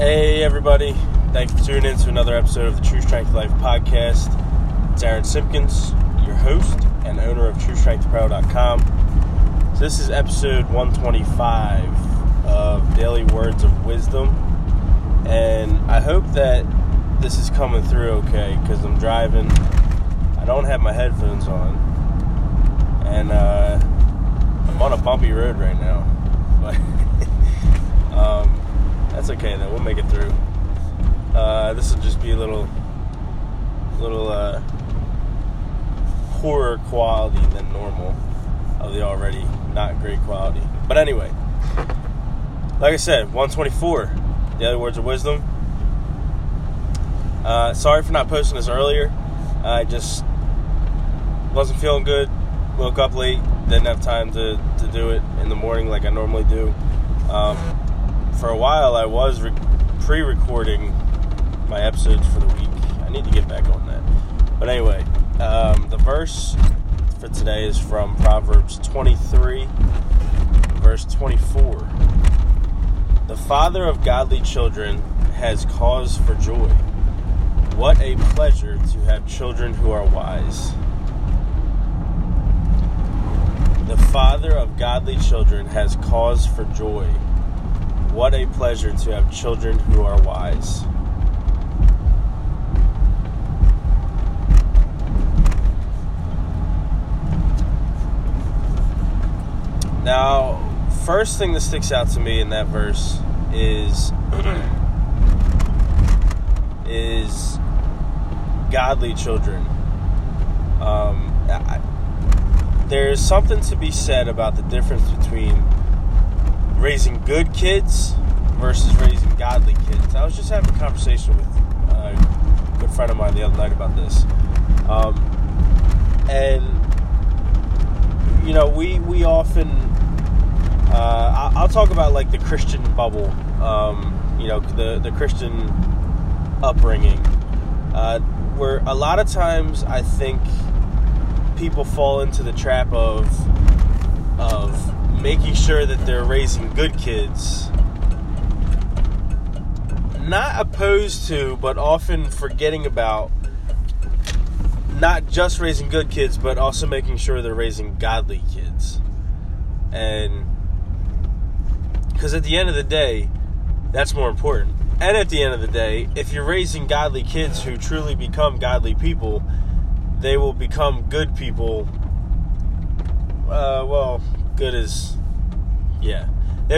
Hey everybody, thanks for tuning in to another episode of the True Strength Life podcast. It's Aaron Simpkins, your host and owner of TrueStrengthProud.com. So this is episode 125 of Daily Words of Wisdom, and I hope that this is coming through okay, because I'm driving, I don't have my headphones on, and I'm on a bumpy road right now, but that's okay though, we'll make it through. This will just be a little poorer quality than normal of the already not great quality. But anyway, like I said, 124, Daily Words of Wisdom. Sorry for not posting this earlier. I just wasn't feeling good, woke up late, didn't have time to do it in the morning like I normally do. For a while, I was pre-recording my episodes for the week. I need to get back on that. But anyway, the verse for today is from Proverbs 23, verse 24. The father of godly children has cause for joy. What a pleasure to have children who are wise. The father of godly children has cause for joy. What a pleasure to have children who are wise. Now, first thing that sticks out to me in that verse is godly children. There's something to be said about the difference between raising good kids versus raising godly kids. I was just having a conversation with a good friend of mine the other night about this. And, you know, we often... I'll talk about, like, the Christian bubble. You know, the Christian upbringing. Where a lot of times I think people fall into the trap of making sure that they're raising good kids, not opposed to, but often forgetting about not just raising good kids, but also making sure they're raising godly kids. And because at the end of the day, that's more important. And at the end of the day, if you're raising godly kids who truly become godly people, they will become good people. They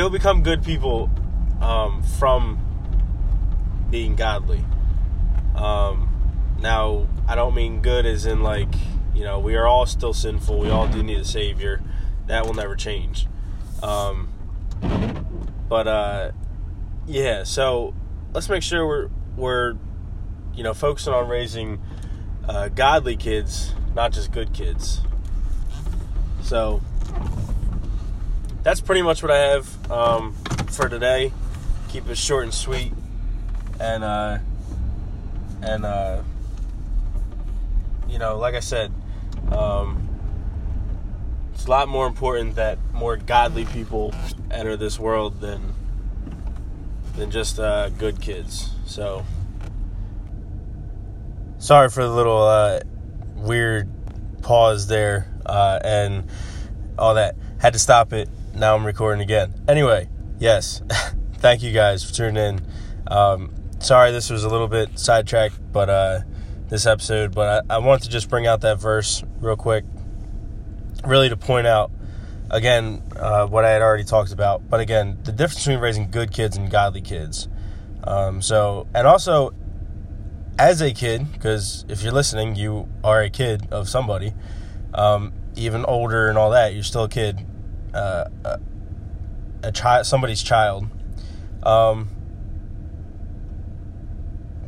will become good people from being godly. Now, I don't mean good as in, like, you know, we are all still sinful. We all do need a savior. That will never change. So let's make sure we're you know, focusing on raising godly kids, not just good kids. So that's pretty much what I have for today. Keep it short and sweet, and you know, like I said, it's a lot more important that more godly people enter this world than just good kids. So, sorry for the little weird pause there and all that. Had to stop it. Now I'm recording again. Anyway, yes, thank you guys for tuning in. Sorry this was a little bit sidetracked, but this episode, but I wanted to just bring out that verse real quick, really to point out, again, what I had already talked about, but again, the difference between raising good kids and godly kids. And also, as a kid, because if you're listening, you are a kid of somebody, even older and all that, you're still a kid. A child, somebody's child.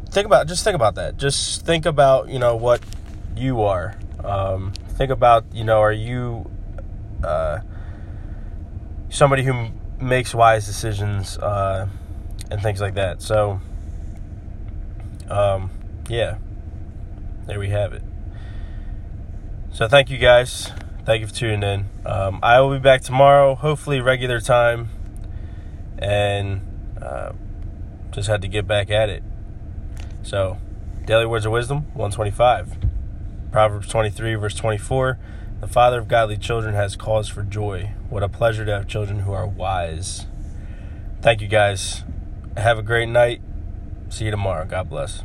Think about that. Just think about, you know, what you are. Think about, you know, are you somebody who makes wise decisions and things like that. So, there we have it. So thank you guys. Thank you for tuning in. I will be back tomorrow, hopefully regular time. And Just had to get back at it. So, Daily Words of Wisdom, 125. Proverbs 23, verse 24. The father of godly children has cause for joy. What a pleasure to have children who are wise. Thank you, guys. Have a great night. See you tomorrow. God bless.